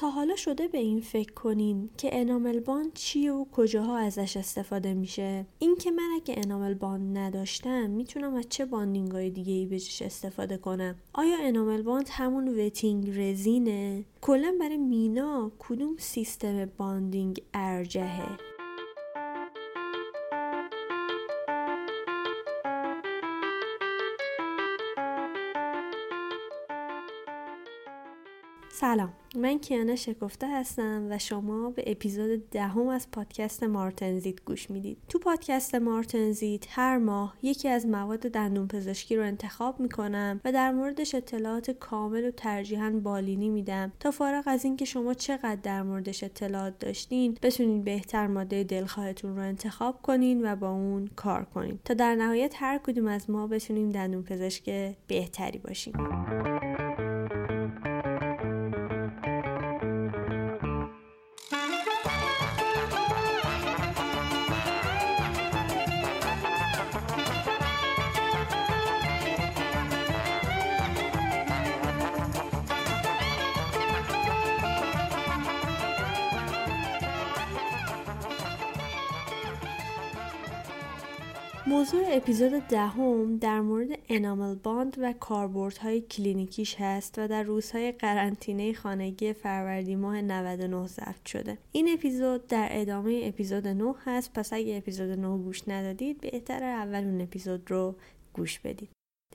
تا حالا شده به این فکر کنین که انامل باند چیه و کجاها ازش استفاده میشه؟ این که من اگه انامل باند نداشتم میتونم از چه باندینگای دیگه‌ای بهش استفاده کنم؟ آیا انامل باند همون ویتینگ رزینه؟ کلاً برای مینا کدوم سیستم باندینگ ارجحه؟ سلام، من کیانه شکفته هستم و شما به اپیزود 10 از پادکست مارتنزید گوش میدید. تو پادکست مارتنزید هر ماه یکی از مواد دندون پزشکی رو انتخاب میکنم و در موردش اطلاعات کامل و ترجیحاً بالینی میدم تا فارغ از این که شما چقدر در موردش اطلاعات داشتین بتونید بهتر ماده دلخواهتون رو انتخاب کنین و با اون کار کنین تا در نهایت هر کدوم از ما بتونیم دندون پزشک بهتری باشیم. موضوع اپیزود 10 در مورد انامل باند و کاربردهای کلینیکیش هست و در روزهای قرنطینه خانگی فروردین ماه 99 ضبط شده. این اپیزود در ادامه اپیزود 9 هست، پس اگه اپیزود 9 گوش ندادید بهتره اول اون اپیزود رو گوش بدید.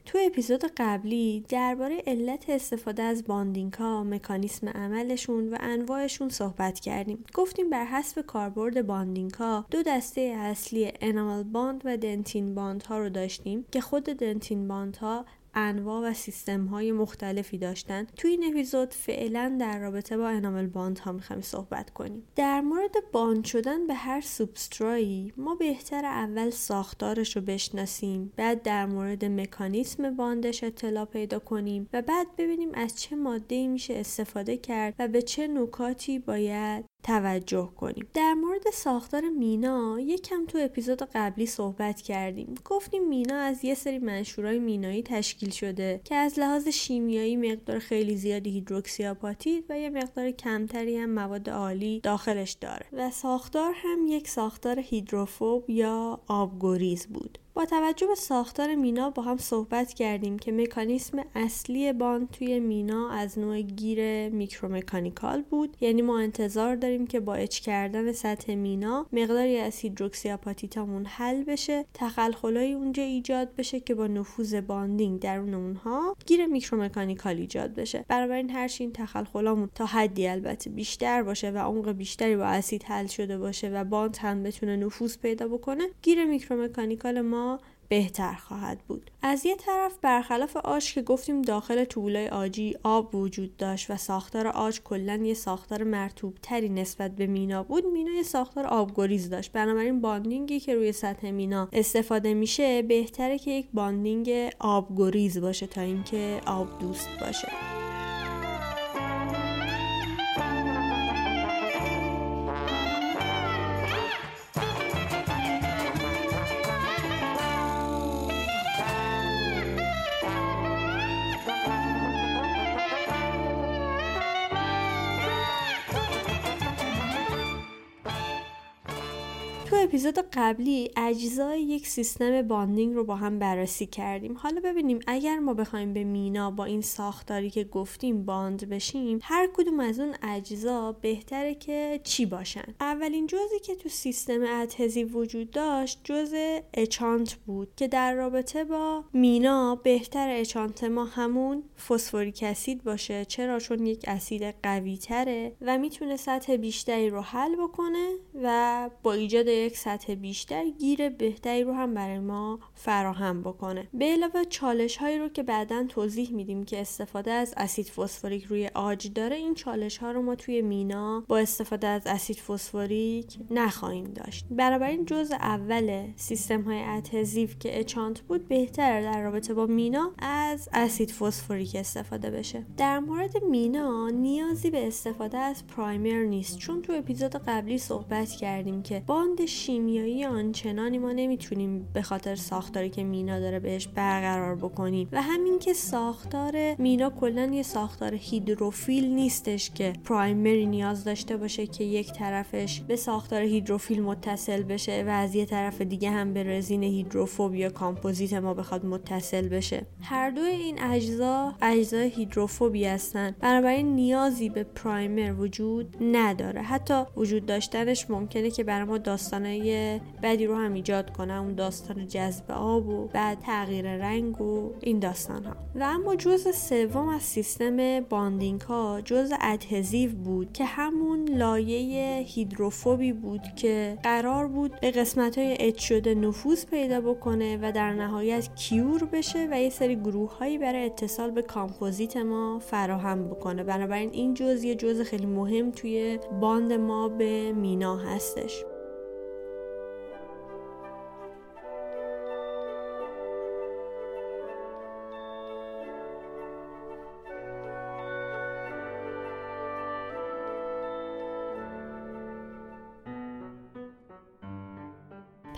تو اپیزود قبلی درباره علت استفاده از باندینگ‌ها، مکانیسم عملشون و انواعشون صحبت کردیم. گفتیم بر حسب کاربرد باندینگ‌ها دو دسته اصلی انامل باند و دنتین باندها رو داشتیم که خود دنتین باندها انواع و سیستم‌های مختلفی داشتن. تو این اپیزود فعلا در رابطه با انامل باند ها می‌خوایم صحبت کنیم. در مورد باند شدن به هر سابسترایی ما بهتر اول ساختارش رو بشناسیم، بعد در مورد مکانیسم باندش اطلاع پیدا کنیم و بعد ببینیم از چه ماده‌ای میشه استفاده کرد و به چه نکاتی باید توجه کنیم. در مورد ساختار مینا یکم تو اپیزود قبلی صحبت کردیم. گفتیم مینا از یه سری منشورهای مینایی تشکیل شده که از لحاظ شیمیایی مقدار خیلی زیادی هیدروکسیآپاتیت و یه مقدار کمتری هم مواد آلی داخلش داره و ساختار هم یک ساختار هیدروفوب یا آبگریز بود. با توجه به ساختار مینا با هم صحبت کردیم که مکانیسم اصلی باند توی مینا از نوع گیر میکرو مکانیکال بود، یعنی ما انتظار داریم که با اچ کردن سطح مینا مقداری از هیدروکسیآپاتیتامون حل بشه، تخلخلای اونجا ایجاد بشه که با نفوذ باندینگ درون اونها گیر میکرو مکانیکال ایجاد بشه. بنابراین هرچی این تخلخلامون تا حدی البته بیشتر باشه و عمق بیشتری با اسید حل شده باشه و باند هم بتونه نفوذ پیدا بکنه، گیر میکرو مکانیکال ما بهتر خواهد بود. از یه طرف برخلاف آج که گفتیم داخل تولای آجی آب وجود داشت و ساختار آج کلن یه ساختار مرطوب تری نسبت به مینا بود، مینا یه ساختار آبگریز داشت. بنابراین باندینگی که روی سطح مینا استفاده میشه بهتره که یک باندینگ آبگریز باشه تا اینکه آب دوست باشه. اپیزود قبلی اجزای یک سیستم باندینگ رو با هم بررسی کردیم. حالا ببینیم اگر ما بخوایم به مینا با این ساختاری که گفتیم باند بشیم، هر کدوم از اون اجزا بهتره که چی باشن. اولین جزئی که تو سیستم ادهسیو وجود داشت جزء اچانت بود که در رابطه با مینا بهتر اچانت ما همون فسفوریک اسید باشه. چرا؟ چون یک اسید قوی تره و میتونه سطح بیشتری رو حل بکنه و با ایجاد یک سطح بیشتر گیر بهتری رو هم برای ما فراهم بکنه. به علاوه چالش هایی رو که بعداً توضیح میدیم که استفاده از اسید فسفوریک روی آج داره، این چالش ها رو ما توی مینا با استفاده از اسید فسفوریک نخواهیم داشت. بنابراین جزء اول سیستم های ادهسیو که اچانت بود بهتر در رابطه با مینا از اسید فسفوریک استفاده بشه. در مورد مینا نیازی به استفاده از پرایمر نیست، چون تو اپیزود قبلی صحبت کردیم که باند شیمیایی آنچنانی ما نمیتونیم به خاطر ساختاری که مینا داره بهش برقرار بکنیم و همین که ساختار مینا کلا یه ساختار هیدروفیل نیستش که پرایمری نیاز داشته باشه که یک طرفش به ساختار هیدروفیل متصل بشه و از یه طرف دیگه هم به رزین هیدروفوب یا کامپوزیت ما بخواد متصل بشه. هر دو این اجزا هیدروفوبی هستن، بنابراین نیازی به پرایمر وجود نداره. حتی وجود داشتنش ممکنه که برای ما داستانای بدی رو هم ایجاد کنه، اون داستان جذب آب و بعد تغییر رنگ و این داستان ها. و اما جزء سوم از سیستم باندینگ ها جزء ادهسیو بود که همون لایه هیدروفوبی بود که قرار بود به قسمت های اچ شده نفوذ پیدا بکنه و در نهایت کیور بشه و یه سری گروه هایی برای اتصال به کامپوزیت ما فراهم بکنه. بنابراین این جزء یه جزء خیلی مهم توی باند ما به مینا هستش.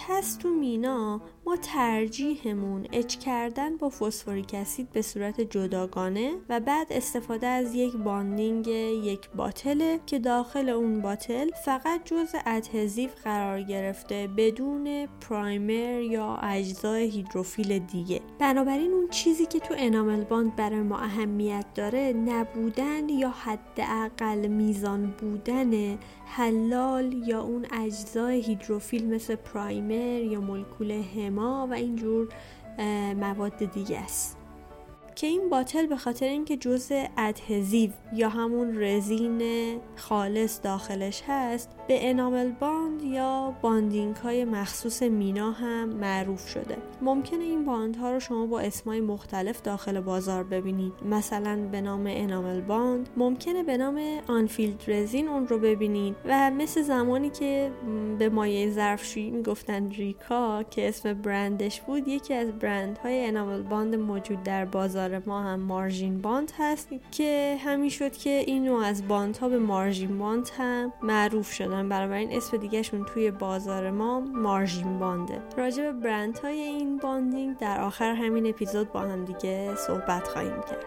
پس تو مینا ما ترجیحمون اچ کردن با فسفوریک اسید به صورت جداگانه و بعد استفاده از یک باندینگ یک باتله که داخل اون باتل فقط جزء ادهسیو قرار گرفته بدون پرایمر یا اجزای هیدروفیل دیگه. بنابراین اون چیزی که تو انامل باند برای ما اهمیت داره نبودن یا حداقل میزان بودن حلال یا اون اجزای هیدروفیل مثل پرایمر یا مولکول هما و اینجور مواد دیگه است که این باتل به خاطر اینکه جزء ادهسیو یا همون رزین خالص داخلش هست به انامل باند یا باندینگ های مخصوص مینا هم معروف شده. ممکنه این باندها رو شما با اسمای مختلف داخل بازار ببینید، مثلا به نام انامل باند، ممکنه به نام انفیلد رزین اون رو ببینید و مثل زمانی که به مایع ظرفشویی میگفتن ریکا که اسم برندش بود، یکی از برندهای انامل باند موجود در بازار ما هم مارژین باند هست که همین شد که این نوع از باندها به مارژین باند هم معروف شده. بنابراین اسم دیگه شون توی بازار ما مارژین بانده. راجع به برندهای این باندینگ در آخر همین اپیزود با هم دیگه صحبت خواهیم کرد.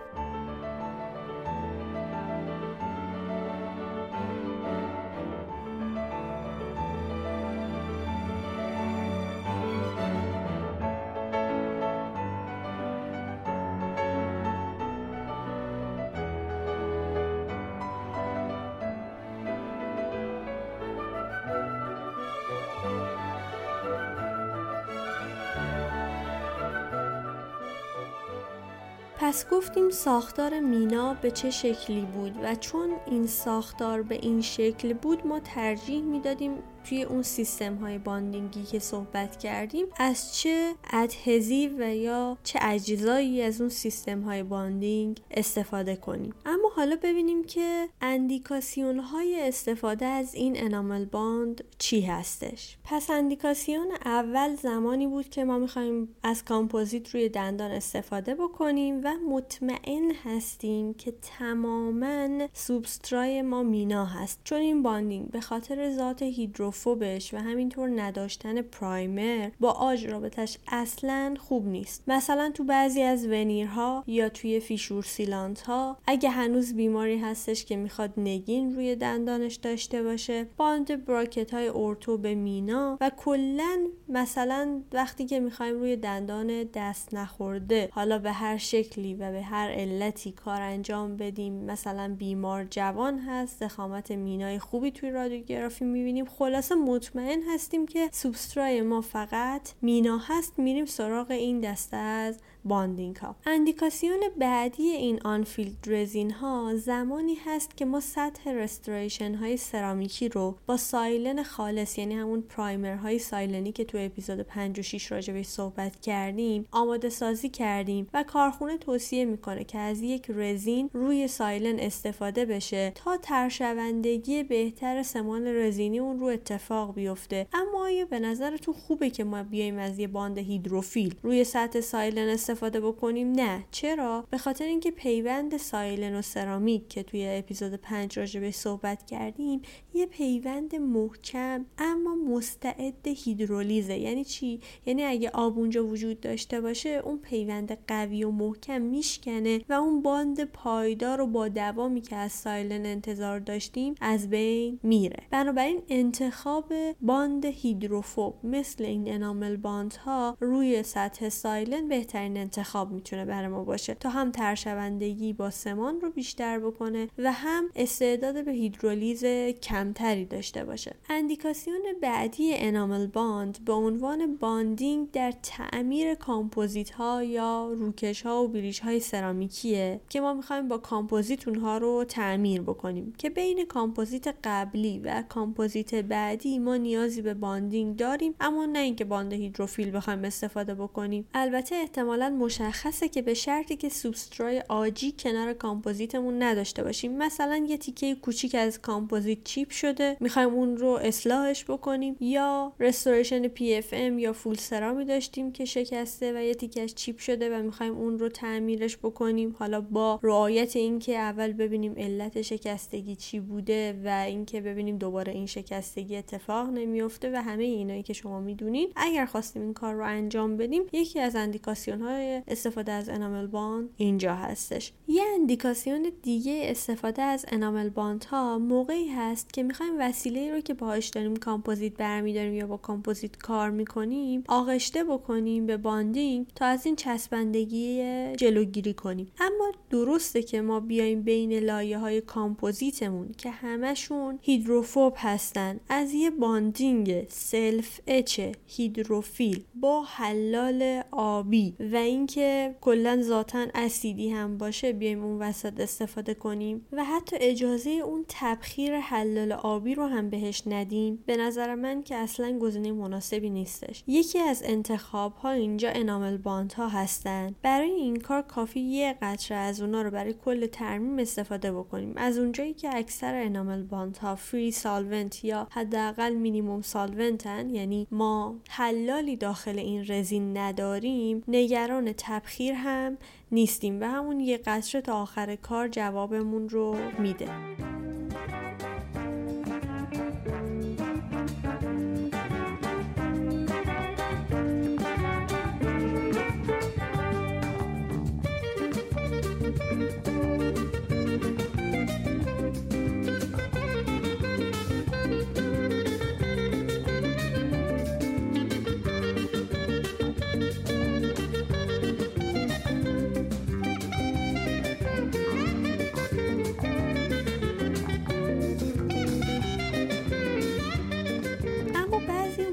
پس گفتیم ساختار مینا به چه شکلی بود و چون این ساختار به این شکل بود ما ترجیح میدادیم توی اون سیستم های باندینگی که صحبت کردیم از چه ادهسیو و یا چه اجزایی از اون سیستم های باندینگ استفاده کنیم. اما حالا ببینیم که اندیکاسیون های استفاده از این انامل باند چی هستش. پس اندیکاسیون اول زمانی بود که ما میخوایم از کامپوزیت روی دندان استفاده بکنیم و مطمئن هستیم که تماماً سابسترای ما مینا هست، چون این باندینگ به خاطر ذات هیدروفیل فوبش و همینطور نداشتن پرایمر با آج رابطش اصلا خوب نیست. مثلا تو بعضی از ونیرها یا توی فیشور سیلانت ها اگه هنوز بیماری هستش که میخواد نگین روی دندانش داشته باشه، باند براکت های ارتو به مینا و کلن مثلا وقتی که میخوایم روی دندان دست نخورده حالا به هر شکلی و به هر علتی کار انجام بدیم، مثلا بیمار جوان هست، ضخامت مینای خوبی توی رادیوگرافی میبینیم، خلاصه مطمئن هستیم که سابسترای ما فقط مینا هست، میریم سراغ این دسته از باندینگ ها. اندیکاسیون بعدی این آنفیلد رزین ها زمانی هست که ما سطح رستوریشن های سرامیکی رو با سایلن خالص، یعنی همون پرایمر های سایلنی که تو اپیزود 5 و 6 راجبش صحبت کردیم، آماده سازی کردیم و کارخونه توصیه میکنه که از یک رزین روی سایلن استفاده بشه تا ترشوندگی بهتر سمان رزینی اون رو اتفاق بیفته. اما آیا به نظرتون خوبه که ما بیایم از یه باند هیدروفیل روی سطح سایلن استفاده بکنیم نه. چرا؟ به خاطر اینکه پیوند سایلن و سرامیک که توی اپیزود 5 راجبش صحبت کردیم یه پیوند محکم اما مستعد هیدرولیزه. یعنی چی؟ یعنی اگه آب اونجا وجود داشته باشه اون پیوند قوی و محکم میشکنه و اون باند پایدار و با دوامی که از سایلن انتظار داشتیم از بین میره. بنابراین انتخاب باند هیدروفوب مثل این انامل باندها روی سطح سایلن بهترین انتخاب میتونه برای ما باشه تا هم ترشوندگی با سمان رو بیشتر بکنه و هم استعداد به هیدرولیز کمتری داشته باشه. اندیکاسیون بعدی انامل باند به عنوان باندینگ در تعمیر کامپوزیت ها یا روکش ها و بریش های سرامیکیه که ما میخوایم با کامپوزیت اونها رو تعمیر بکنیم که بین کامپوزیت قبلی و کامپوزیت بعدی ما نیازی به باندینگ داریم، اما نه اینکه باند هیدروفیل بخوایم استفاده بکنیم. البته احتمالاً مشخصه که به شرطی که سوبسترای آجی کنار کامپوزیتمون نداشته باشیم، مثلا یه تیکه کوچیک از کامپوزیت چیپ شده میخوایم اون رو اصلاحش بکنیم، یا رستوریشن پی اف ام یا فول سرامی داشتیم که شکسته و یه تیکش چیپ شده و میخوایم اون رو تعمیرش بکنیم، حالا با رعایت اینکه اول ببینیم علت شکستگی چی بوده و اینکه ببینیم دوباره این شکستگی اتفاق نمیفته و همه اینایی که شما میدونین. اگر خواستیم این کار رو انجام بدیم یکی از اندیکاسیون های استفاده از انامل باند اینجا هستش. یه اندیکاسیون دیگه استفاده از انامل باند ها موقعی هست که میخوایم وسیله رو که باهاش داریم کامپوزیت برمی‌داریم یا با کامپوزیت کار می‌کنیم آغشته بکنیم به باندینگ تا از این چسبندگی جلوگیری کنیم. اما درسته که ما بیایم بین لایه‌های کامپوزیتمون که همشون هیدروفوب هستن از یه باندینگ سلف اچ هیدروفیل با حلال آبی و اینکه کلا ذاتاً اسیدی هم باشه بیایم اون وسط استفاده کنیم و حتی اجازه اون تبخیر حلال آبی رو هم بهش ندیم، به نظر من که اصلاً گزینه مناسبی نیستش. یکی از انتخاب‌ها اینجا انامل باندها هستن. برای این کار کافی یه قطره از اونا رو برای کل ترمیم استفاده بکنیم. از اونجایی که اکثر انامل باندها فری سالونت یا حداقل مینیمم سالونتن، یعنی ما حلالی داخل این رزین نداریم، نگران تبخیر هم نیستیم و همون یه قطره تا آخر کار جوابمون رو میده.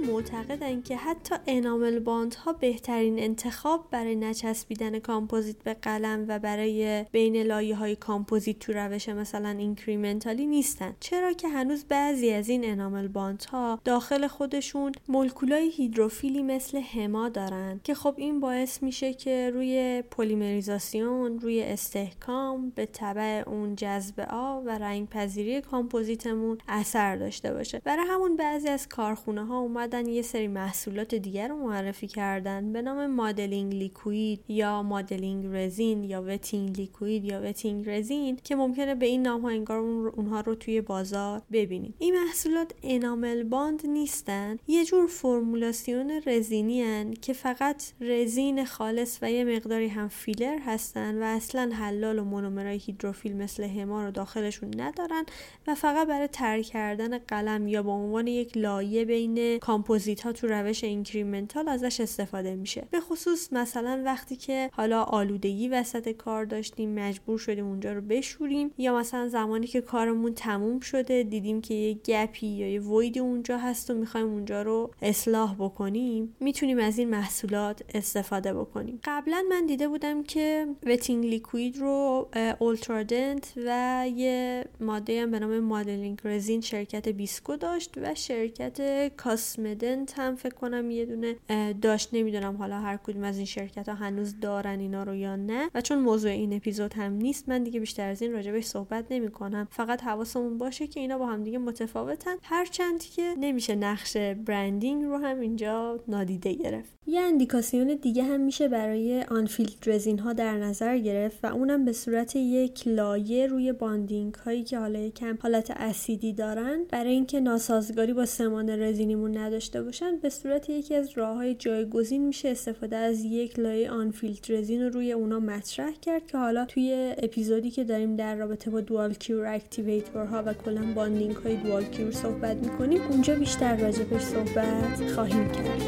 معتقدن که حتی انامل باندها بهترین انتخاب برای نچسبیدن کامپوزیت به قلم و برای بین لایه‌های کامپوزیت تو روش مثلا اینکریمنتالی نیستن، چرا که هنوز بعضی از این انامل باندها داخل خودشون مولکولای هیدروفیلی مثل هما دارن که خب این باعث میشه که روی پلیمریزاسیون، روی استحکام به تبع اون جذب آب و رنگ پذیری کامپوزیتمون اثر داشته باشه. برای همون بعضی از کارخونه‌ها اومدن یه سری محصولات دیگر رو معرفی کردن به نام مودلینگ لیکوید یا مودلینگ رزین یا ویتینگ لیکوید یا ویتینگ رزین که ممکنه به این نام‌ها انگار اونها رو توی بازار ببینید. این محصولات انامل باند نیستن، یه جور فرمولاسیون رزینی ان که فقط رزین خالص و یه مقداری هم فیلر هستن و اصلاً حلال و مونومرای هیدروفیل مثل هما رو داخلشون ندارن و فقط برای تر کردن قلم یا به عنوان یک لایه بین کامپوزیت ها تو روش اینکریمنتال ازش استفاده میشه. به خصوص مثلا وقتی که حالا آلودگی وسط کار داشتیم مجبور شدیم اونجا رو بشوریم، یا مثلا زمانی که کارمون تموم شده دیدیم که یه گپی یا یه ویدی اونجا هست و میخوایم اونجا رو اصلاح بکنیم، میتونیم از این محصولات استفاده بکنیم. قبلا من دیده بودم که ویتینگ لیکوید رو اولترادنت و یه ماده هم به نام مودلینگ رزین شرکت بیسکو داشت و شرکت کاسمدن سولنت هم فکر کنم یه دونه داشت، نمیدونم حالا هر کدوم از این شرکت ها هنوز دارن اینا رو یا نه، و چون موضوع این اپیزود هم نیست من دیگه بیشتر از این راجبش صحبت نمی کنم. فقط حواسمون باشه که اینا با هم دیگه متفاوتن، هرچند که نمیشه نقش برندینگ رو هم اینجا نادیده گرفت. یه اندیکاسیون دیگه هم میشه برای انفیلد رزین ها در نظر گرفت و اونم به صورت یک لایه روی باندینگ هایی که حالا یکم حالت اسیدی دارن، برای اینکه ناسازگاری با سمان رزینیمون نداشته باشن، به صورت یکی از راههای جایگزین میشه استفاده از یک لایه انفیلد رزین رو روی اونا مطرح کرد که حالا توی اپیزودی که داریم در رابطه با دوال کیور اکتیویتور ها و کلا باندینگ های دوال کیور صحبت میکنیم، اونجا بیشتر راجع بهش صحبت خواهیم کرد.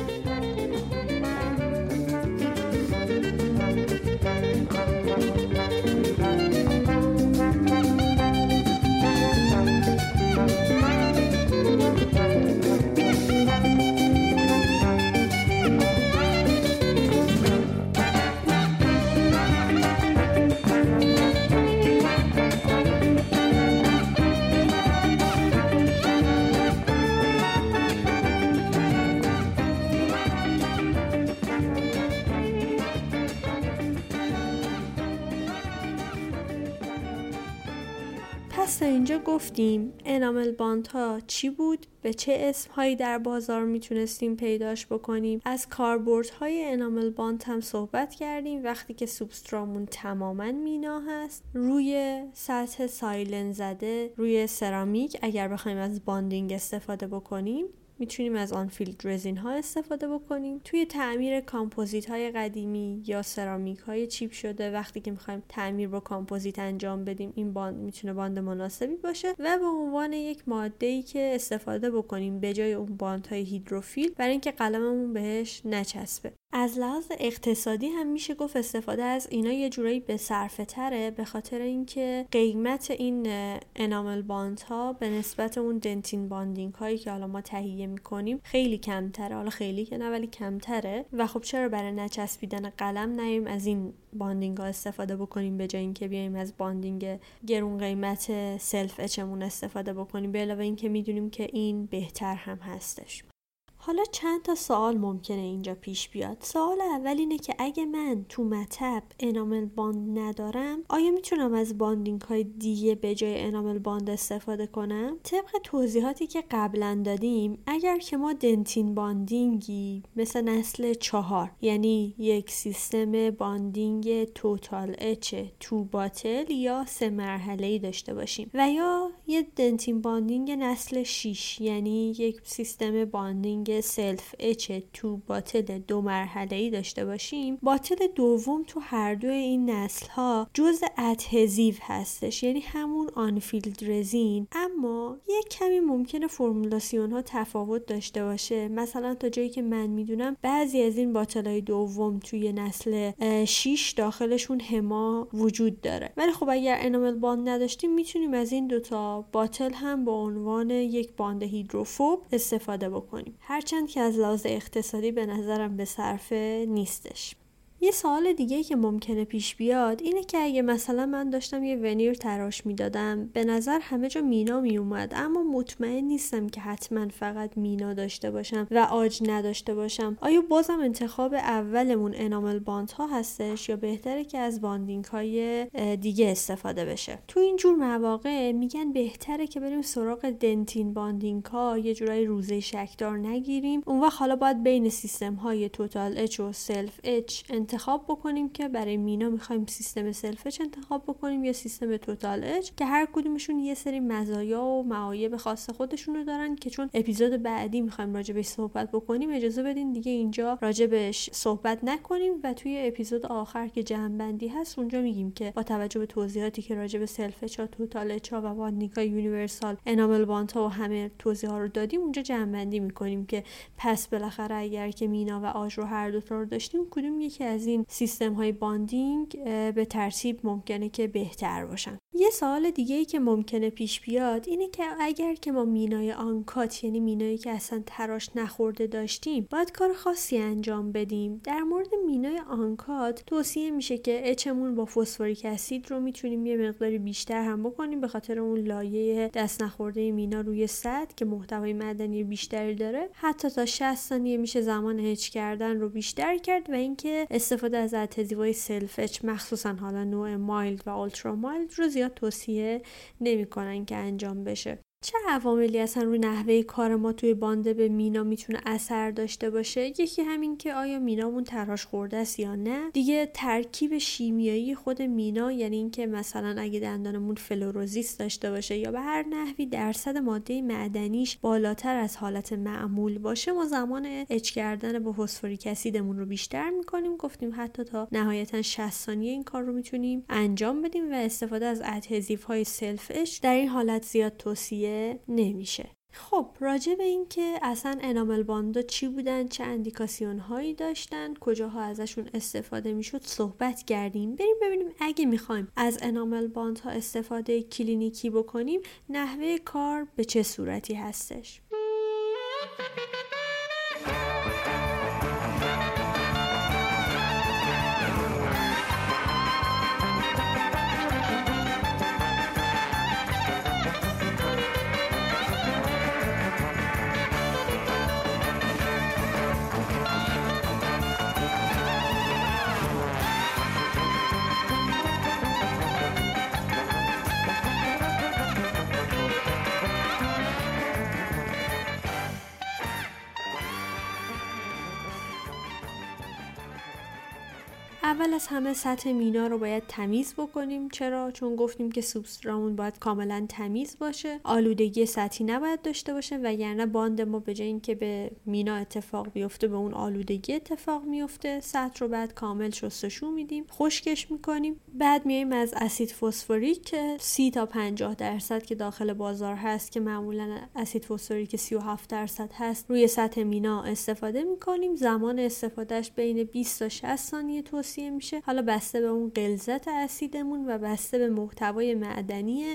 اینجا گفتیم انامل باند ها چی بود، به چه اسم هایی در بازار میتونستیم پیداش بکنیم، از کاربرد های انامل باند هم صحبت کردیم وقتی که سوبسترامون تماما مینا هست، روی سطح سایلن زده، روی سرامیک اگر بخوایم از باندینگ استفاده بکنیم میتونیم از انفیلد رزین ها استفاده بکنیم، توی تعمیر کامپوزیت های قدیمی یا سرامیک های چیپ شده وقتی که میخوایم تعمیر با کامپوزیت انجام بدیم این باند میتونه باند مناسبی باشه، و به عنوان یک ماده‌ای که استفاده بکنیم به جای اون باندهای هیدروفیل برای اینکه قلممون بهش نچسبه. از لحاظ اقتصادی هم میشه گفت استفاده از اینا یه جورایی به صرفه تره، به خاطر اینکه قیمت این انامل باند ها به نسبت اون دنتین باندینگ هایی که حالا ما تهیه میکنیم خیلی کمتره، حالا خیلی که نه ولی کمتره، و خب چرا برای نچسبیدن قلم نیایم از این باندینگ ها استفاده بکنیم به جای اینکه بیایم از باندینگ گرون قیمت سلف اچمون استفاده بکنیم، به علاوه اینکه میدونیم که این بهتر هم هستش. حالا چند تا سوال ممکنه اینجا پیش بیاد. سوال اول اینه که اگه من تو مطب انامل باند ندارم آیا میتونم از باندینگ های دیگه به جای انامل باند استفاده کنم؟ طبق توضیحاتی که قبلا دادیم اگر که ما دنتین باندینگی مثل نسل 4 یعنی یک سیستم باندینگ توتال اچ تو باتل یا 3 مرحله‌ای داشته باشیم و یا یه دنتین باندینگ نسل 6 یعنی یک سیستم باندینگ سلف اچ تو باتل 2 مرحله‌ای داشته باشیم، باتل دوم تو هر دو این نسل ها جزء ادهسیو هستش یعنی همون انفیلد رزین، اما یک کمی ممکنه فرمولاسیون ها تفاوت داشته باشه. مثلا تا جایی که من میدونم بعضی از این باتل های دوم توی نسل 6 داخلشون هما وجود داره، ولی خب اگر انامل باند نداشتیم میتونیم از این دوتا باتل هم با عنوان یک باند هیدروفوب استفاده بکنیم، هرچند که از لحاظ اقتصادی به نظرم به صرفه نیستش. یه سوال دیگه که ممکنه پیش بیاد اینه که اگه مثلا من داشتم یه ونیر تراش میدادم به نظر همه جا مینا میومد، اما مطمئن نیستم که حتما فقط مینا داشته باشم و آج نداشته باشم، آیا بازم انتخاب اولمون انامل باند ها هستش یا بهتره که از باندینگ های دیگه استفاده بشه؟ تو این جور مواقع میگن بهتره که بریم سراغ دنتین باندینگ ها، یه جورایی روزه شکدار نگیریم، اون وقت حالا باید بین سیستم های توتال اچ و سلف اچ انتخاب بکنیم که برای مینا میخوایم سیستم سلف اچ انتخاب بکنیم یا سیستم توتال اچ، که هر کدومشون یه سری مزایا و معایب خاص خودشونو دارن که چون اپیزود بعدی میخوایم راجع بهش صحبت بکنیم اجازه بدین دیگه اینجا راجع بهش صحبت نکنیم و توی اپیزود آخر که جمع بندی هست اونجا میگیم که با توجه به توضیحاتی که راجع به سلف اچ و توتال اچ و باندینگ یونیورسال انامل باند ها و همه توضیحا رو دادیم، اونجا جمع بندی میکنیم که پس بالاخره اگر که مینا و آژ رو هر دو تا رو داشتیم کدوم یکی از این سیستم های باندینگ به ترتیب ممکنه که بهتر باشن. یه سوال دیگه‌ای که ممکنه پیش بیاد اینه که اگر که ما مینای آنکات، یعنی مینایی که اصلا تراش نخورده داشتیم، باید کار خاصی انجام بدیم. در مورد مینای آنکات توصیه میشه که اچمون با فسفوریک اسید رو میتونیم یه مقداری بیشتر هم بکنیم به خاطر اون لایه دست نخورده مینا روی سد که محتوای معدنی بیشتری داره. حتی تا 60 ثانیه میشه زمان هچ کردن رو بیشتر کرد و اینکه استفاده از ادهسیوهای سلف اچ مخصوصا حالا نوع مایلد و اولترا مایلد رو زیاد توصیه نمی‌کنن که انجام بشه. چه عواملی اصلا روی نحوه کار ما توی بانده به مینا میتونه اثر داشته باشه؟ یکی همین که آیا مینامون تراش خورده است یا نه، دیگه ترکیب شیمیایی خود مینا، یعنی اینکه مثلا اگه دندانمون فلوروزیس داشته باشه یا به هر نحوی درصد ماده معدنیش بالاتر از حالت معمول باشه، ما زمان اچ کردن با فسفوریک اسیدمون رو بیشتر میکنیم. گفتیم حتی تا نهایتا 60 ثانیه این کار رو میتونیم انجام بدیم و استفاده از ادهسیوهای سلف اچ در این حالت زیاد توصیه نمیشه. خب راجع به این که اصلا انامل باند چی بودن، چه اندیکاسیون هایی داشتن، کجاها ازشون استفاده میشد صحبت کردیم. بریم ببینیم اگه میخوایم از انامل باند ها استفاده کلینیکی بکنیم نحوه کار به چه صورتی هستش. اول از همه سطح مینا رو باید تمیز بکنیم. چرا؟ چون گفتیم که سوبسترامون باید کاملا تمیز باشه، آلودگی سطحی نباید داشته باشه، وگرنه باند ما به جای اینکه به مینا اتفاق بیفته به اون آلودگی اتفاق میفته. سطح رو بعد کامل شستشو میدیم، خشکش میکنیم، بعد میایم از اسید فسفوریک 30 تا 50% که داخل بازار هست که معمولا اسید فسفوریک 37% هست روی سطح مینا استفاده میکنیم. زمان استفادهش بین 20 تا 60 ثانیه توصیه میشه. حالا بسته به اون غلظت اسیدمون و بسته به محتوای معدنی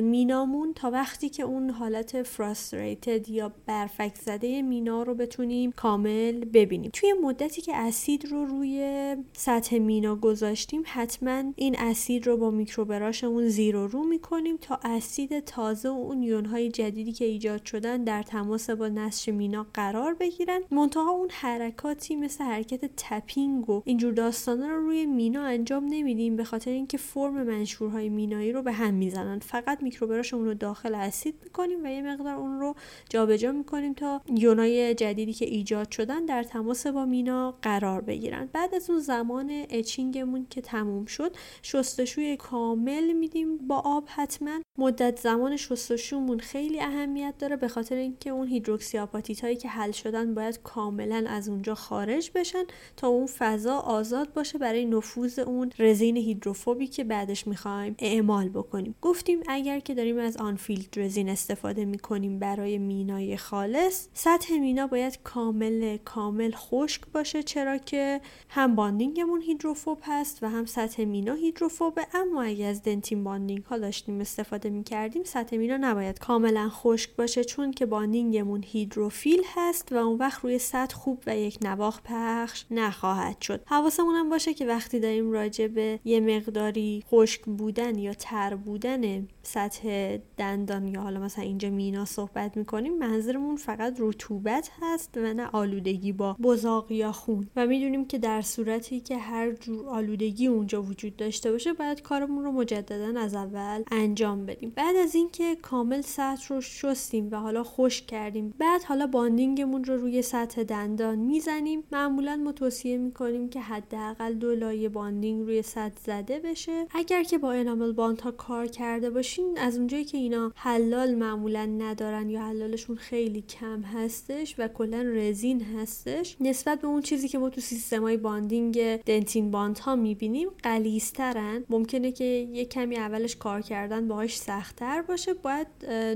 مینامون تا وقتی که اون حالت فراستریتد یا برفک زده مینا رو بتونیم کامل ببینیم. توی مدتی که اسید رو روی سطح مینا گذاشتیم حتما این اسید رو با میکروبراشمون زیر و رو میکنیم تا اسید تازه و اون یونهای جدیدی که ایجاد شدن در تماس با نسج مینا قرار بگیرن. منتها اون حرکاتی مثل حرکت تپینگ و اینجور داستانا رو روی مینا انجام نمیدیم به خاطر اینکه فرم منشورهای مینایی رو به هم میزنن. فقط میکروبراشمون رو داخل اسید میکنیم و یه مقدار اون رو جابجا میکنیم تا یونای جدیدی که ایجاد شدن در تماس با مینا قرار بگیرن. بعد از اون زمان اچینگمون که تموم شد شستشوی کامل میدیم با آب. حتما مدت زمان شستشومون خیلی اهمیت داره به خاطر اینکه اون هیدروکسیآپاتیت هایی که حل شدن باید کاملا از اونجا خارج بشن تا اون فضا آزاد باشه برای نفوذ اون رزین هیدروفوبی که بعدش میخوایم اعمال بکنیم. گفتیم اگر که داریم از انفیلد رزین استفاده میکنیم برای مینای خالص، سطح مینا باید کامل خشک باشه، چرا که هم باندینگمون هیدروفوب هست و هم سطح مینا هیدروفوبه. اما اگر از دنتین باندینگ ها داشتیم استفاده میکردیم سطح مینا نباید کاملا خشک باشه، چون که باندینگمون هیدروفیل هست و اون وقت روی سطح خوب و یک نواخ پخش نخواهد شد. حواسمون هم باشه که وقتی داریم راجع به یه مقداری خشک بودن یا تر بودن سطح دندان یا حالا مثلا اینجا مینا صحبت میکنیم، منظورمون فقط رطوبت هست و نه آلودگی با بزاق یا خون. و میدونیم که در صورتی که هر جور آلودگی اونجا وجود داشته باشه باید کارمون رو مجددا از اول انجام بدیم. بعد از اینکه کامل سطح رو شستیم و حالا خشک کردیم، بعد حالا باندینگمون رو روی سطح دندان میزنیم. معمولا ما توصیه میکنیم که حداقل 2 لایه باندینگ روی سطح زده بشه. اگر که با انامل باندها کار کرده باشین، از اونجایی که اینا حلال معمولا ندارن یا حلالشون خیلی کم هستش و کلا رزین هستش، نسبت به اون چیزی که ما تو سیستمای باندینگ دنتین باندها میبینیم غلیظترن. ممکنه که یه کمی اولش کار کردن باهاش سخت‌تر باشه. باید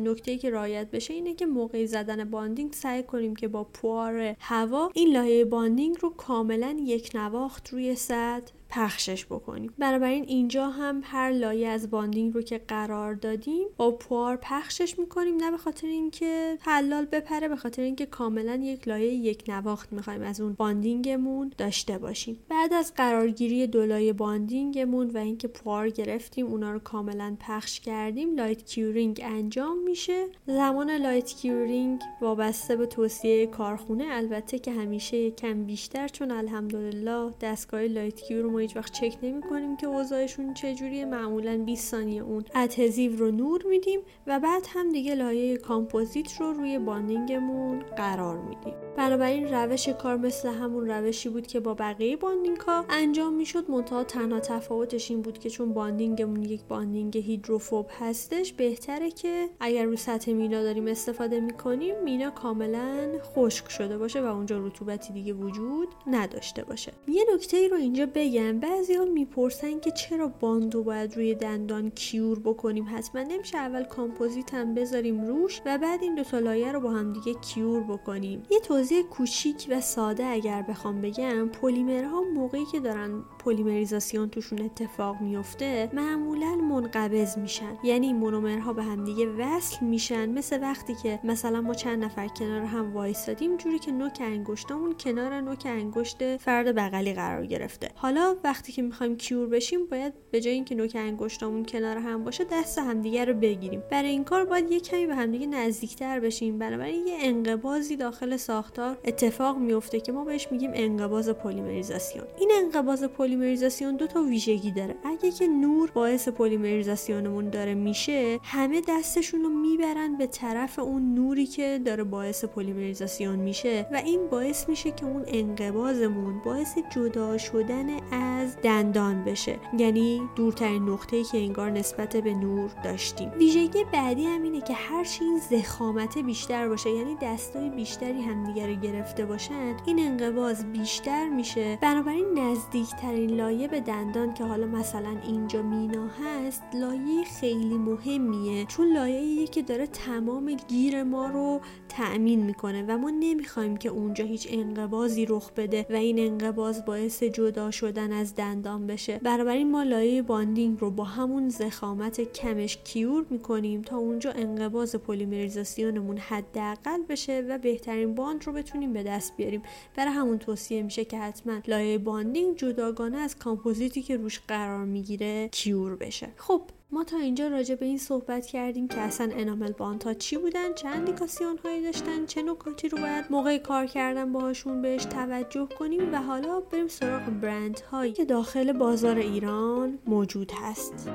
نکته‌ای که رعایت بشه اینه که موقع زدن باندینگ سعی کنیم که با پوار هوا این لایه باندینگ رو کاملا یک نواخت روی سطح پخشش بکنیم. بنابراین اینجا هم هر لایه از باندینگ رو که قرار دادیم با پوار پخشش میکنیم، نه به خاطر اینکه حلال بپره، به خاطر اینکه کاملا یک لایه یک نواخت میخوایم از اون باندینگمون داشته باشیم. بعد از قرارگیری دو لایه باندینگمون و اینکه پوار گرفتیم، اونا رو کاملا پخش کردیم، لایت کیورینگ انجام میشه. زمان لایت کیورینگ وابسته به توصیه کارخونه البته که همیشه کم بیشتر، چون الحمدلله دستگاه لایت کیور ما هیچ وقت چک نمی کنیم که اوضاعشون چجوریه، معمولا 20 ثانیه اون ادهسیو رو نور میدیم و بعد هم دیگه لایه کامپوزیت رو روی باندینگمون قرار میدیم. بنابراین روش کار مثل همون روشی بود که با بقیه باندینگ ها انجام میشد، منتها تنها تفاوتش این بود که چون باندینگمون یک باندینگ هیدروفوب هستش، بهتره که اگر رو سطح مینا داریم استفاده میکنیم مینا کاملا خشک شده باشه و اونجا رطوبتی دیگه وجود نداشته باشه. یه نکته ای رو اینجا بگم، بعضیا میپرسن که چرا باندو باید روی دندان کیور بکنیم، حتما نمیشه اول کامپوزیت هم بذاریم روش و بعد این دو تا لایه رو با هم دیگه کیور بکنیم؟ یه توضیح کوچیک و ساده اگر بخوام بگم، پلیمرها موقعی که دارن پلیمریزاسیون توشون اتفاق میفته معمولا منقبض میشن، یعنی مونومرها به هم دیگه وصل میشن، مثل وقتی که مثلا ما چند نفر کنار هم وایسادیم جوری که نوک انگشتمون کنار نوک انگشت فرد بغلی قرار گرفته. حالا وقتی که میخوایم کیور بشیم باید به جای اینکه نوک انگشتمون کنار هم باشه دست همدیگه رو بگیریم. برای این کار باید یه کمی به همدیگه نزدیکتر بشیم، بنابراین یه انقباضی داخل ساختار اتفاق میفته که ما بهش میگیم انقباض پلیمریزاسیون. این انقباض پلیمریزاسیون دو تا ویژگی داره. اگه که نور باعث پلیمریزاسیونمون داره میشه، همه دستشون رو میبرن به طرف اون نوری که داره باعث پلیمریزاسیون میشه و این باعث میشه که اون انقباضمون باعث جدا شدن از دندان بشه، یعنی دورترین نقطه‌ای که انگار نسبت به نور داشتیم. ویژگی بعدی هم اینه که هرچی این ضخامت بیشتر باشه، یعنی دستای بیشتری همدیگه رو گرفته باشن، این انقباض بیشتر میشه، بنابراین نزدیکترین لایه به دندان که حالا مثلا اینجا مینا هست، لایه خیلی مهمیه، چون لایه‌ایه که داره تمام گیر ما رو تأمین میکنه و ما نمیخوایم که اونجا هیچ انقباضی رخ بده و این انقباض باعث جدا شدن از دندان بشه. بنابراین ما لایه باندینگ رو با همون ضخامت کمش کیور میکنیم تا اونجا انقباض پلیمریزاسیونمون حداقل بشه و بهترین باند رو بتونیم به دست بیاریم. برای همون توصیه میشه که حتما لایه باندینگ جداگانه از کامپوزیتی که روش قرار میگیره کیور بشه. خب ما تا اینجا راجع به این صحبت کردیم که اصلا انامل باند ها چی بودن، چه اندیکاسیون هایی داشتن، چه نکاتی رو باید موقع کار کردن باهاشون بهش توجه کنیم و حالا بریم سراغ برند هایی که داخل بازار ایران موجود هست.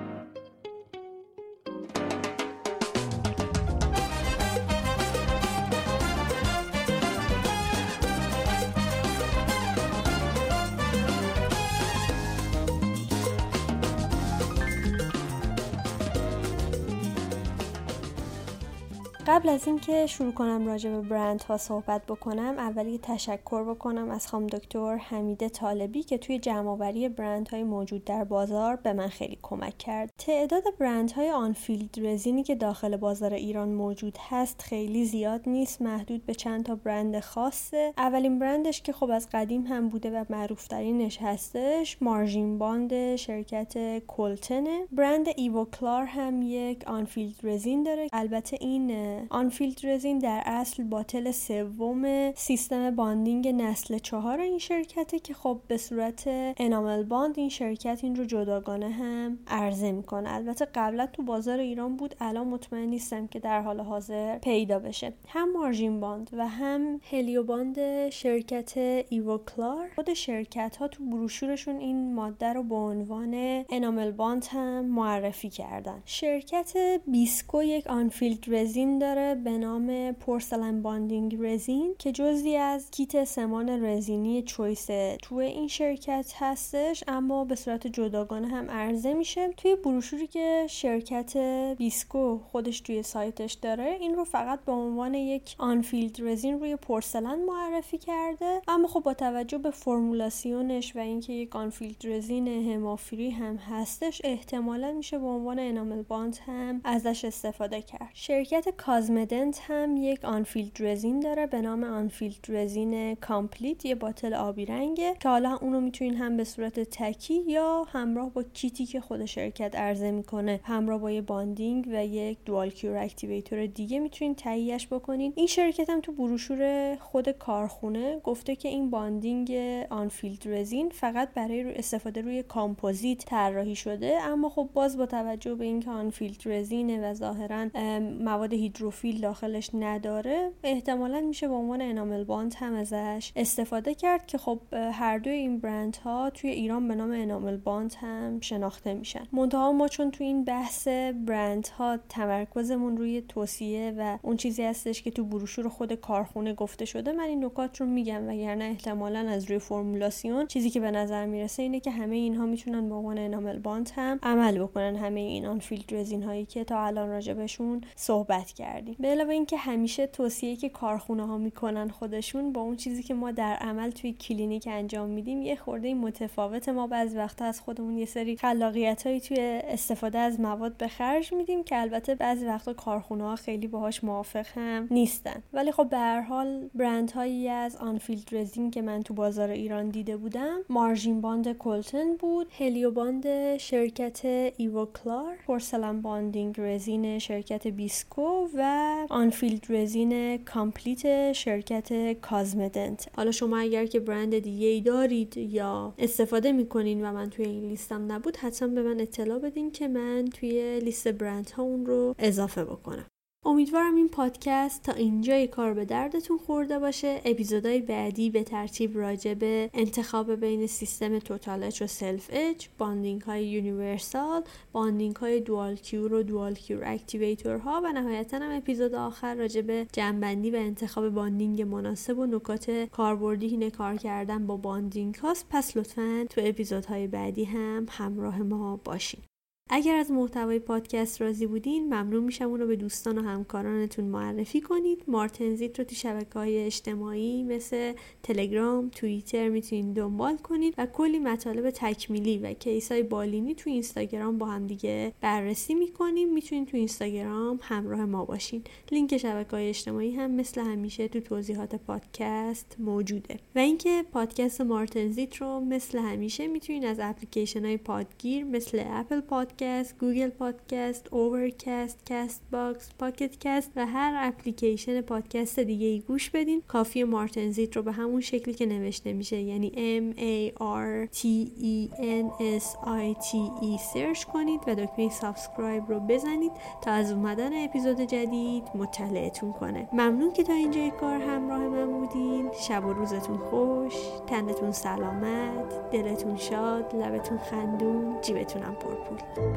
قبل از این که شروع کنم راجع به برند ها صحبت بکنم، اولی تشکر بکنم از خانم دکتر حمیده طالبی که توی جمع‌آوری برند های موجود در بازار به من خیلی کمک کرد. تعداد برند های انفیلد رزینی که داخل بازار ایران موجود هست خیلی زیاد نیست، محدود به چند تا برند خاصه. اولین برندش که خب از قدیم هم بوده و معروف ترینش هستش مارژین باند شرکت کلتن. برند ایوکلار هم یک انفیلد رزین داره. البته این انفیلد رزین در اصل باتل سوم سیستم باندینگ نسل 4 این شرکته که خب به صورت انامل باند این شرکت این رو جداگانه هم عرضه میکنه. البته قبلا تو بازار ایران بود، الان مطمئن نیستم که در حال حاضر پیدا بشه. هم مارژین باند و هم هلیو باند شرکت ایوکلار، خود شرکت ها تو بروشورشون این ماده رو به عنوان انامل باند هم معرفی کردن. شرکت بیسکو یک انفیلد رزین داره به نام پورسلان باندینگ رزین که جزئی از کیت سمان رزینی چویس تو این شرکت هستش، اما به صورت جداگانه هم عرضه میشه. توی بروشوری که شرکت بیسکو خودش توی سایتش داره این رو فقط به عنوان یک انفیلد رزین روی پورسلان معرفی کرده، اما خب با توجه به فرمولاسیونش و اینکه یک انفیلد رزین همافری هم هستش احتمالاً میشه به عنوان انامل باند هم ازش استفاده کرد. شرکت کازمدنت هم یک آنفیلد رزین داره به نام آنفیلد رزین کامپلیت، یه باتل آبی رنگه که حالا اون رو میتونین هم به صورت تکی یا همراه با کیتی که خود شرکت عرضه میکنه همراه با یه باندینگ و یک دوال کیور اکتیویتور دیگه میتونین تهیهش بکنین. این شرکت هم تو بروشور خود کارخونه گفته که این باندینگ آنفیلد رزین فقط برای استفاده روی کامپوزیت طراحی شده، اما خب باز با توجه به اینکه آنفیلد رزینه و ظاهرا مواد هیدروفیل داخلش نداره احتمالاً میشه به عنوان انامل باند هم ازش استفاده کرد که خب هر دوی این برندها توی ایران به نام انامل باند هم شناخته میشن. منتها ما چون توی این بحث برندها تمرکزمون روی توصیه و اون چیزی هستش که تو بروشور خود کارخونه گفته شده، من این نکات رو میگم، وگرنه احتمالاً از روی فرمولاسیون چیزی که به نظر میرسه اینه که همه اینها میتونن به عنوان انامل باند هم عمل بکنن، همه این آنفیلد رزین هایی که تا الان راجع بهشون صحبت کردیم. به علاوه اینکه همیشه توصیه‌ای که کارخونه ها میکنن خودشون با اون چیزی که ما در عمل توی کلینیک انجام میدیم یه خورده متفاوت، ما بعضی وقتا از خودمون یه سری خلاقیتایی توی استفاده از مواد به خرج میدیم که البته بعضی وقتا کارخونه ها خیلی باهاش موافق هم نیستن، ولی خب به هر حال برندهایی از آنفیلد رزین که من تو بازار ایران دیده بودم مارژین باند کلتن بود، هلیو باند شرکت ایوکلار، پورسلان باندینگ رزین شرکت بیسکو و آنفیلد رزین کامپلیت شرکت کازمدنت. حالا شما اگر که برند دیگه‌ای دارید یا استفاده می‌کنین و من توی این لیستم نبود حتما به من اطلاع بدین که من توی لیست برندها اون رو اضافه بکنم. امیدوارم این پادکست تا اینجای کار به دردتون خورده باشه. اپیزودهای بعدی به ترتیب راجع به انتخاب بین سیستم توتال اچ و سلف اچ، باندینگ های یونیورسال، باندینگ های دوال کیور و دوال کیور اکتیویتور ها و نهایتاً هم اپیزود آخر راجع به جنبندی و انتخاب باندینگ مناسب و نکات کاربردی کار کردن با باندینگ هاست. پس لطفاً تو اپیزودهای بعدی هم همراه ما باشین. اگر از محتوای پادکست راضی بودین ممنون میشم اون رو به دوستان و همکارانتون معرفی کنید. مارتنزید رو تو شبکه‌های اجتماعی مثل تلگرام، توییتر میتونید دنبال کنید و کلی مطالب تکمیلی و کیس‌های بالینی تو اینستاگرام با هم دیگه بررسی میکنیم. میتونید تو اینستاگرام همراه ما باشین. لینک شبکه‌های اجتماعی هم مثل همیشه تو توضیحات پادکست موجوده. و اینکه پادکست مارتنزید رو مثل همیشه میتونید از اپلیکیشن‌های پادگیر مثل اپل پاد گوگل پادکست، اورکست، کست باکس، پاکت کست و هر اپلیکیشن پادکست دیگه ای گوش بدین. کافی مارتنزیت رو به همون شکلی که نوشته میشه، یعنی MARTENSITE سرچ کنید و دکمه سابسکرایب رو بزنید تا از اومدن اپیزود جدید مطلعتون کنه. ممنون که تا اینجای کار همراه من بودین. شب و روزتون خوش، تنتون سلامت، دلتون شاد، لبتون خندون، جیبتونم پرپول.